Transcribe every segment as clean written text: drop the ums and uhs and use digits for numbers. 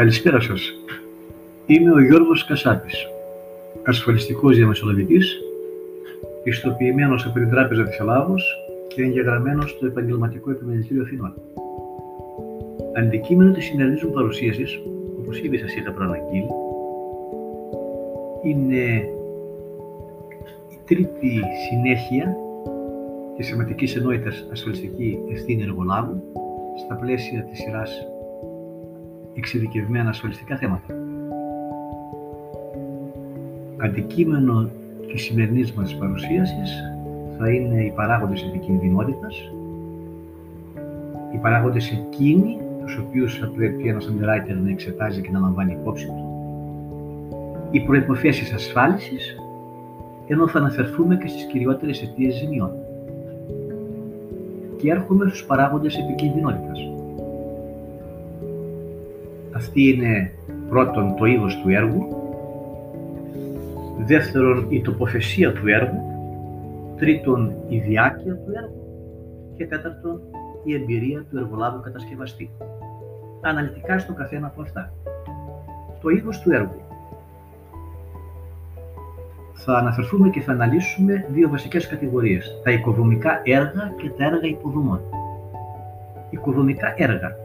Καλησπέρα σας. Είμαι ο Γιώργος Κασάπης, ασφαλιστικός διαμεσολαβητής, πιστοποιημένος από την Τράπεζα της Ελλάδος και εγγεγραμμένος στο Επαγγελματικό Επιμελητήριο Αθηνών. Αντικείμενο της σημερινής μου παρουσίασης, όπως ήδη σας είχα προαναγγείλει, είναι η τρίτη συνέχεια της θεματικής ενότητας Αστική Ευθύνη Εργολάβου στα πλαίσια της σειράς Εξειδικευμένα Ασφαλιστικά Θέματα. Αντικείμενο της σημερινής μας παρουσίασης θα είναι οι παράγοντες επικινδυνότητας, οι παράγοντες εκείνοι τους οποίους θα πρέπει ένας underwriter να εξετάζει και να λαμβάνει υπόψη του, οι προϋποθέσεις ασφάλισης, ενώ θα αναφερθούμε και στις κυριότερες αιτίες ζημιών. Και έρχομαι στους παράγοντες επικινδυνότητας. Αυτή είναι πρώτον το είδος του έργου, δεύτερον η τοποθεσία του έργου, τρίτον η διάρκεια του έργου και τέταρτον η εμπειρία του εργολάβου κατασκευαστή. Αναλυτικά στον καθένα από αυτά. Το είδος του έργου. Θα αναφερθούμε και θα αναλύσουμε δύο βασικές κατηγορίες, τα οικοδομικά έργα και τα έργα υποδομών. Οικοδομικά έργα.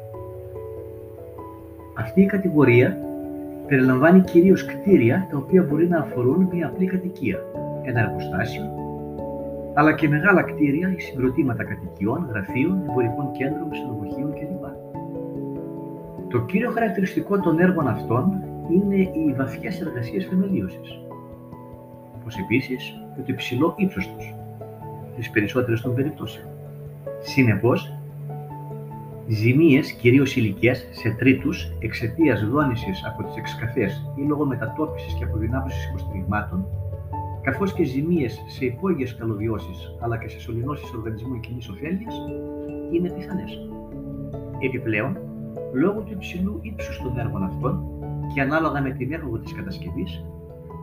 Αυτή η κατηγορία περιλαμβάνει κυρίως κτίρια τα οποία μπορεί να αφορούν μια απλή κατοικία, ένα εργοστάσιο, αλλά και μεγάλα κτίρια ή συγκροτήματα κατοικιών, γραφείων, εμπορικών κέντρων, ξενοδοχείων κλπ. Το κύριο χαρακτηριστικό των έργων αυτών είναι οι βαθιές εργασίες θεμελίωσης, όπως επίσης και το υψηλό ύψος τους, στις περισσότερες των περιπτώσεων. Συνεπώς, ζημίες, κυρίως υλικές, σε τρίτους εξαιτίας δόνησης από τις εξκαθές ή λόγω μετατόπισης και αποδυνάμωσης υποστηριγμάτων, καθώς και ζημίες σε υπόγειες καλωδιώσεις αλλά και σε σωληνώσεις οργανισμών κοινής ωφέλειας, είναι πιθανές. Επιπλέον, λόγω του υψηλού ύψους των έργων αυτών και ανάλογα με τη μέθοδο της κατασκευής,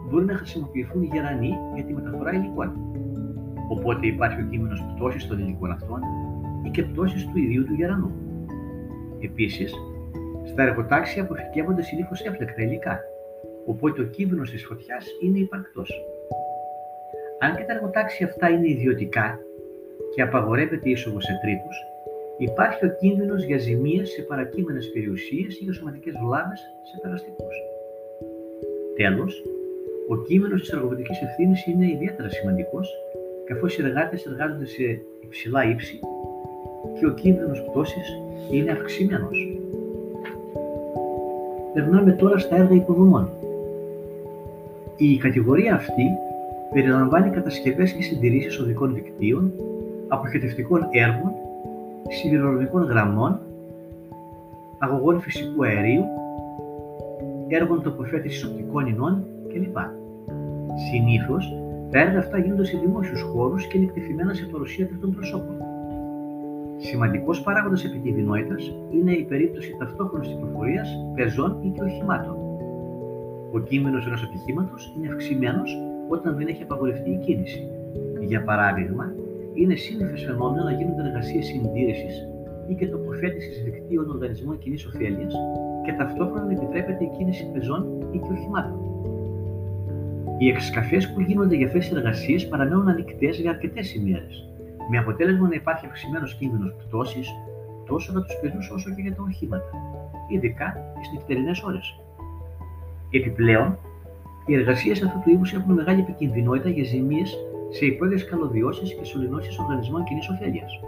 μπορεί να χρησιμοποιηθούν γερανοί για τη μεταφορά υλικών. Οπότε υπάρχει ο κίνδυνος πτώσης των υλικών αυτών ή και πτώσης του ιδίου του γερανού. Επίσης, στα εργοτάξια αποθηκεύονται συνήθως έφλεκτα υλικά, οπότε ο κίνδυνος της φωτιάς είναι υπαρκτός. Αν και τα εργοτάξια αυτά είναι ιδιωτικά και απαγορεύεται είσοδο σε τρίτους, υπάρχει ο κίνδυνος για ζημίες σε παρακείμενες περιουσίες ή για σωματικές βλάβες σε περαστικούς. Τέλος, ο κίνδυνος της εργοδοτικής ευθύνης είναι ιδιαίτερα σημαντικός, καθώς οι εργάτες εργάζονται σε υψηλά ύψη και ο κίνδυνος πτώσης είναι αυξημένος. Περνάμε τώρα στα έργα υποδομών. Η κατηγορία αυτή περιλαμβάνει κατασκευές και συντηρήσεις οδικών δικτύων, αποχετευτικών έργων, σιδηροδρομικών γραμμών, αγωγών φυσικού αερίου, έργων τοποθέτησης οπτικών ινών κλπ. Συνήθως, τα έργα αυτά γίνονται σε δημόσιους χώρους και είναι εκτεθειμένα σε παρουσία τρίτων προσώπων. Σημαντικός παράγοντας επικινδυνότητας είναι η περίπτωση ταυτόχρονης κυκλοφορίας πεζών ή και οχημάτων. Ο κίνδυνος ενός ατυχήματος είναι αυξημένος όταν δεν έχει απαγορευτεί η κίνηση. Για παράδειγμα, είναι σύνηθες φαινόμενο να γίνονται εργασίες συντήρησης ή και τοποθέτησης δικτύων οργανισμών κοινής ωφέλειας και ταυτόχρονα επιτρέπεται η κίνηση πεζών ή και οχημάτων. Οι εξκαφές που γίνονται για θέσεις εργασίας παραμένουν ανοιχτές για αρκετές ημέρες, με αποτέλεσμα να υπάρχει αυξημένος κίνδυνος πτώσης τόσο για τους πεζούς όσο και για τα οχήματα, ειδικά στις νυχτερινές ώρες. Επιπλέον, οι εργασίες αυτού του είδους έχουν μεγάλη επικινδυνότητα για ζημίες σε υπόγειες καλωδιώσεις και σωληνώσεις οργανισμών κοινής ωφέλειας.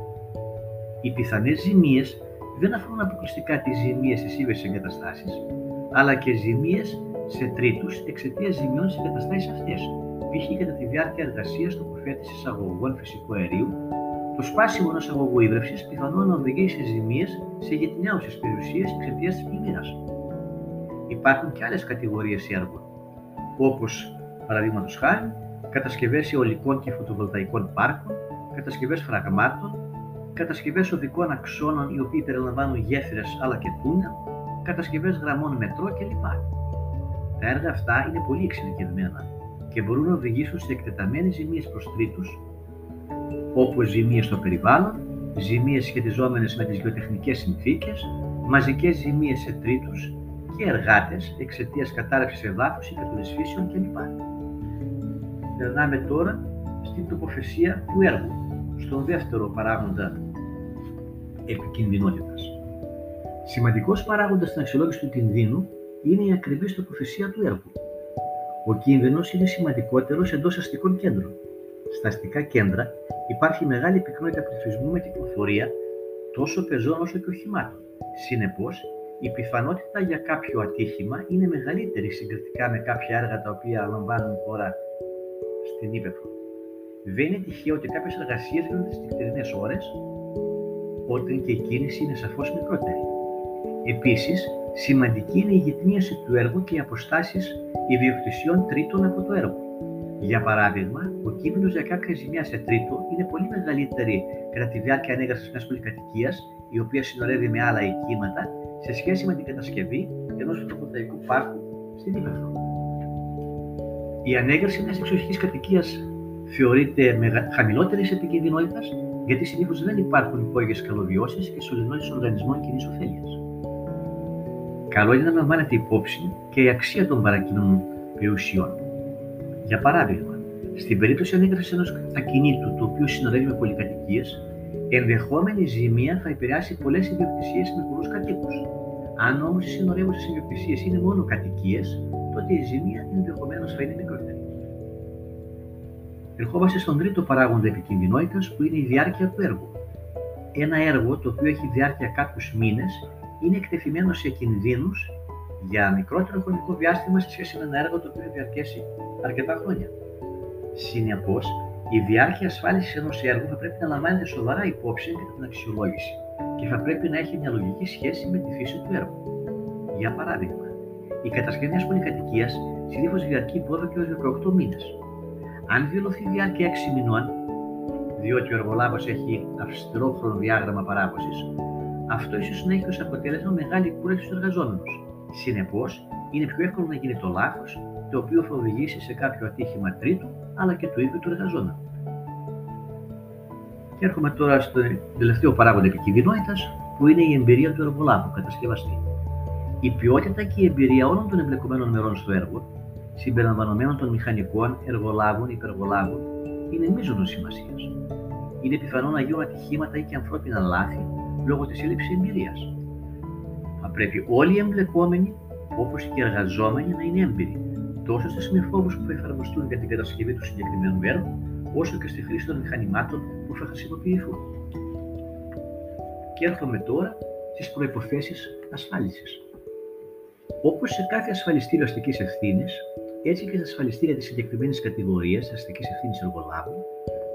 Οι πιθανές ζημίες δεν αφορούν αποκλειστικά τις ζημίες στις ίδιες εγκαταστάσεις, αλλά και ζημίες σε τρίτους εξαιτίας ζημιών στις εγκαταστάσεις αυτές, π.χ. κατά τη διάρκεια εργασίας, τοποθέτησης αγωγών φυσικού αερίου, το σπάσιμο ενός αγωγού ύβρευσης πιθανόν να οδηγεί σε ζημίες σε γειτονιάουσες περιουσίες εξαιτίας της πλημμύρας. Υπάρχουν και άλλες κατηγορίες έργων, όπως παραδείγματος χάρη κατασκευές αιωλικών και φωτοβολταϊκών πάρκων, κατασκευές φραγμάτων, κατασκευές οδικών αξώνων οι οποίοι περιλαμβάνουν γέφυρες αλλά και τούνελ, κατασκευές γραμμών μετρό κλπ. Τα έργα αυτά είναι πολύ εξειδικευμένα και μπορούν να οδηγήσουν σε εκτεταμένες ζημίες προς τρίτους, όπως ζημίες στο περιβάλλον, ζημίες σχετιζόμενες με τις γεωτεχνικές συνθήκες, μαζικές ζημίες σε τρίτους, και εργάτες εξαιτίας κατάρρευσης εδάφους, οικατολισφύσεων κλπ. Περνάμε τώρα στην τοποθεσία του έργου, στον δεύτερο παράγοντα επικινδυνότητας. Σημαντικός παράγοντας στην αξιολόγηση του κινδύνου είναι η ακριβής τοποθεσία του έργου. Ο κίνδυνος είναι σημαντικότερος εντός αστικών κέντρων. Στα αστικά κέντρα υπάρχει μεγάλη πυκνότητα πληθυσμού με κυκλοφορία τόσο πεζών όσο και οχημάτων. Συνεπώς, η πιθανότητα για κάποιο ατύχημα είναι μεγαλύτερη συγκριτικά με κάποια έργα τα οποία λαμβάνουν χώρα στην ύπαιθρο. Δεν είναι τυχαίο ότι κάποιες εργασίες γίνονται στις νυχτερινές ώρες, όταν και η κίνηση είναι σαφώς μικρότερη. Επίσης, σημαντική είναι η γειτονίαση του έργου και οι αποστάσεις ιδιοκτησιών τρίτων από το έργο. Για παράδειγμα, ο κίνδυνος για κάποια ζημιά σε τρίτο είναι πολύ μεγαλύτερη κατά τη διάρκεια ανέγερσης μιας πολυκατοικίας, η οποία συνορεύει με άλλα οικήματα, σε σχέση με την κατασκευή ενός φωτοβολταϊκού πάρκου στην ύπαιθρο. Η ανέγερση μιας εξοχικής κατοικίας θεωρείται χαμηλότερης επικινδυνότητας, γιατί συνήθως δεν υπάρχουν υπόγειες καλωδιώσεις και σωληνώσεις οργανισμών κοινής ωφέλειας. Καλό είναι να λαμβάνεται υπόψη και η αξία των παρακινούμενων περιουσιών. Για παράδειγμα, στην περίπτωση ανέγερσης ενός ακινήτου, το οποίο συνοδεύει με πολυκατοικίες, ενδεχόμενη ζημία θα επηρεάσει πολλές ιδιοκτησίες με πολλούς κατοίκους. Αν όμως οι συνορεύουσες ιδιοκτησίες είναι μόνο κατοικίες, τότε η ζημία ενδεχομένως θα είναι μικρότερη. Ερχόμαστε στον τρίτο παράγοντα επικινδυνότητας, που είναι η διάρκεια του έργου. Ένα έργο το οποίο έχει διάρκεια κάποιους μήνες είναι εκτεθειμένο σε κινδύνους για μικρότερο χρονικό διάστημα σε σχέση με ένα έργο το οποίο διαρκέσει αρκετά χρόνια. Συνεπώς, η διάρκεια ασφάλισης ενός έργου θα πρέπει να λαμβάνεται σοβαρά υπόψη κατά την αξιολόγηση και θα πρέπει να έχει μια λογική σχέση με τη φύση του έργου. Για παράδειγμα, η κατασκευή μιας πολυκατοικίας συνήθως διαρκεί 12 έως 18 μήνες. Αν δηλωθεί διάρκεια 6 μηνών, διότι ο εργολάβος έχει αυστηρό χρονοδιάγραμμα παράδοσης, αυτό ίσως να έχει ως αποτέλεσμα μεγάλη κούραση στους εργαζόμενους. Συνεπώς, είναι πιο εύκολο να γίνει το λάθος, το οποίο θα οδηγήσει σε κάποιο ατύχημα τρίτου, αλλά και του ίδιου του εργαζόμενου. Και έρχομαι τώρα στο τελευταίο παράγοντα επικινδυνότητας, που είναι η εμπειρία του εργολάβου κατασκευαστή. Η ποιότητα και η εμπειρία όλων των εμπλεκομένων μερών στο έργο, συμπεριλαμβανομένων των μηχανικών, εργολάβων, υπεργολάβων, είναι μείζωνος σημασίας. Είναι πιθανό να γίνουν ατυχήματα ή και ανθρώπινα λάθη λόγω της έλλειψης εμπειρίας. Θα πρέπει όλοι οι εμπλεκόμενοι, όπως και οι εργαζόμενοι, να είναι έμπειροι, τόσο στις μεθόδους που θα εφαρμοστούν για την κατασκευή του συγκεκριμένου έργου, όσο και στη χρήση των μηχανημάτων που θα χρησιμοποιηθούν. Και έρχομαι τώρα στις προϋποθέσεις ασφάλισης. Όπως σε κάθε ασφαλιστήριο αστικής ευθύνης, έτσι και στα ασφαλιστήρια της συγκεκριμένης κατηγορίας αστικής ευθύνης εργολάβου,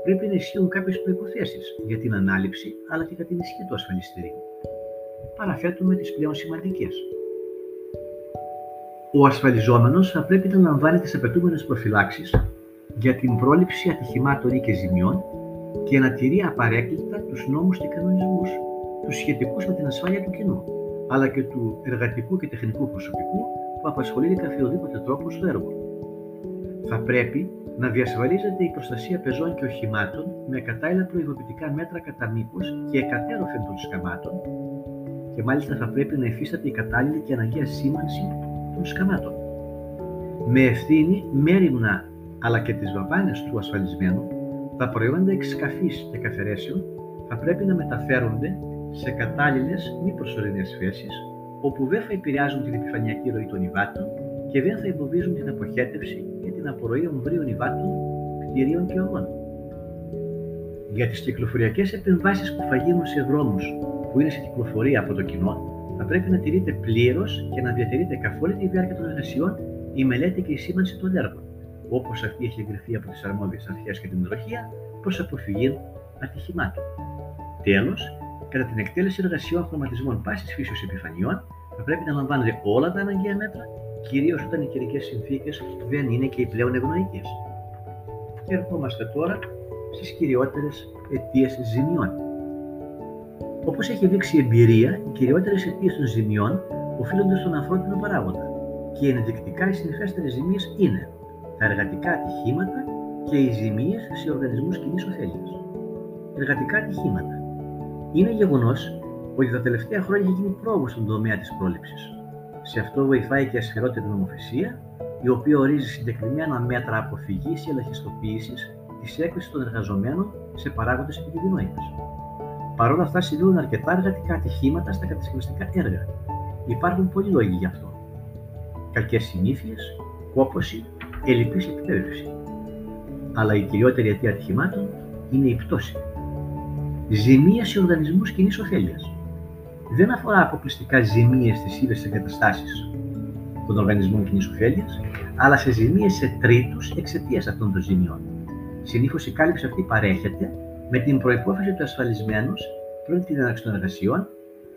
πρέπει να ισχύουν κάποιες προϋποθέσεις για την ανάληψη αλλά και για την ισχύ του ασφαλιστηρίου. Παραθέτουμε τις πλέον σημαντικές. Ο ασφαλιζόμενος θα πρέπει να λαμβάνει τις απαιτούμενες προφυλάξεις για την πρόληψη ατυχημάτων ή και ζημιών και να τηρεί απαραίτητα τους νόμους και κανονισμούς, τους σχετικούς με την ασφάλεια του κοινού, αλλά και του εργατικού και τεχνικού προσωπικού που απασχολείται κατά οποιοδήποτε τρόπο στο έργο. Θα πρέπει να διασφαλίζεται η προστασία πεζών και οχημάτων με κατάλληλα προειδοποιητικά μέτρα κατά μήκος και εκατέρωθεν των σκαμάτων, και μάλιστα θα πρέπει να υφίσταται η κατάλληλη και αναγκαία σήμανση των σκαμάτων. Με ευθύνη, μέριμνα αλλά και τις δαπάνες του ασφαλισμένου, τα προϊόντα εξκαφής και καθαιρέσεων θα πρέπει να μεταφέρονται σε κατάλληλες μη προσωρινές θέσεις, όπου δεν θα επηρεάζουν την επιφανειακή ροή των υβάτων και δεν θα εμποδίζουν την αποχέτευση και την απορροή ομβρίων υβάτων, κτηρίων και οδών. Για τις κυκλοφοριακές επεμβάσεις που θα γίνουν σε δρόμους που είναι σε κυκλοφορία από το κοινό, θα πρέπει να τηρείται πλήρως και να διατηρείται καθ' όλη τη διάρκεια των εργασιών η μελέτη και η σήμανση των έργων, όπως αυτή έχει εγκριθεί από τις αρμόδιες αρχές και την τροχία, προς αποφυγή ατυχημάτων. Τέλος, κατά την εκτέλεση εργασιών χρωματισμών πάσης φύσεως επιφανειών, θα πρέπει να λαμβάνονται όλα τα αναγκαία μέτρα, κυρίως όταν οι καιρικές συνθήκες δεν είναι και οι πλέον ευνοϊκές. Και ερχόμαστε τώρα στις κυριότερες αιτίες ζημιών. Όπως έχει δείξει η εμπειρία, οι κυριότερες αιτίες των ζημιών οφείλονται στον ανθρώπινο παράγοντα και ενδεικτικά οι συνηθέστερες ζημίες είναι τα εργατικά ατυχήματα και οι ζημίες σε οργανισμούς κοινής ωφέλειας. Εργατικά ατυχήματα. Είναι γεγονός ότι τα τελευταία χρόνια έχει γίνει πρόοδος στον τομέα της πρόληψης. Σε αυτό βοηθάει και η ασφαιρότητα νομοθεσία, η οποία ορίζει συγκεκριμένα μέτρα αποφυγής ή ελαχιστοποίησης της έκθεσης των εργαζομένων σε παράγοντες επικινδυνότητας. Παρ' όλα αυτά, συμβαίνουν αρκετά εργατικά ατυχήματα στα κατασκευαστικά έργα. Υπάρχουν πολλοί λόγοι γι' αυτό. Κακές συνήθειες, κόπωση, ελλειπής εκπαίδευση. Αλλά η κυριότερη αιτία ατυχημάτων είναι η πτώση. Ζημία σε οργανισμούς κοινής ωφέλειας. Δεν αφορά αποκλειστικά ζημίες στις ίδιες εγκαταστάσεις των οργανισμών κοινής ωφέλειας, αλλά σε ζημίες σε τρίτους εξαιτίας αυτών των ζημιών. Συνήθως η κάλυψη αυτή παρέχεται με την προϋπόθεση ότι ο ασφαλισμένος πριν την έναρξη των εργασιών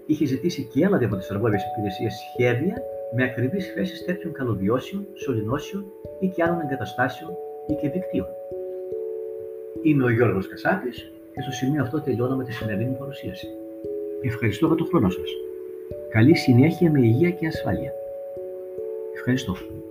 είχε ζητήσει και άλλα από τις αρμόδιες υπηρεσίες σχέδια με ακριβείς θέσεις τέτοιων καλωδιώσεων, σωληνώσεων ή και άλλων εγκαταστάσεων ή και δικτύων. Είμαι ο Γιώργος Κασάπης και στο σημείο αυτό τελειώνω με τη σημερινή μου παρουσίαση. Ευχαριστώ για τον χρόνο σας. Καλή συνέχεια με υγεία και ασφάλεια. Ευχαριστώ.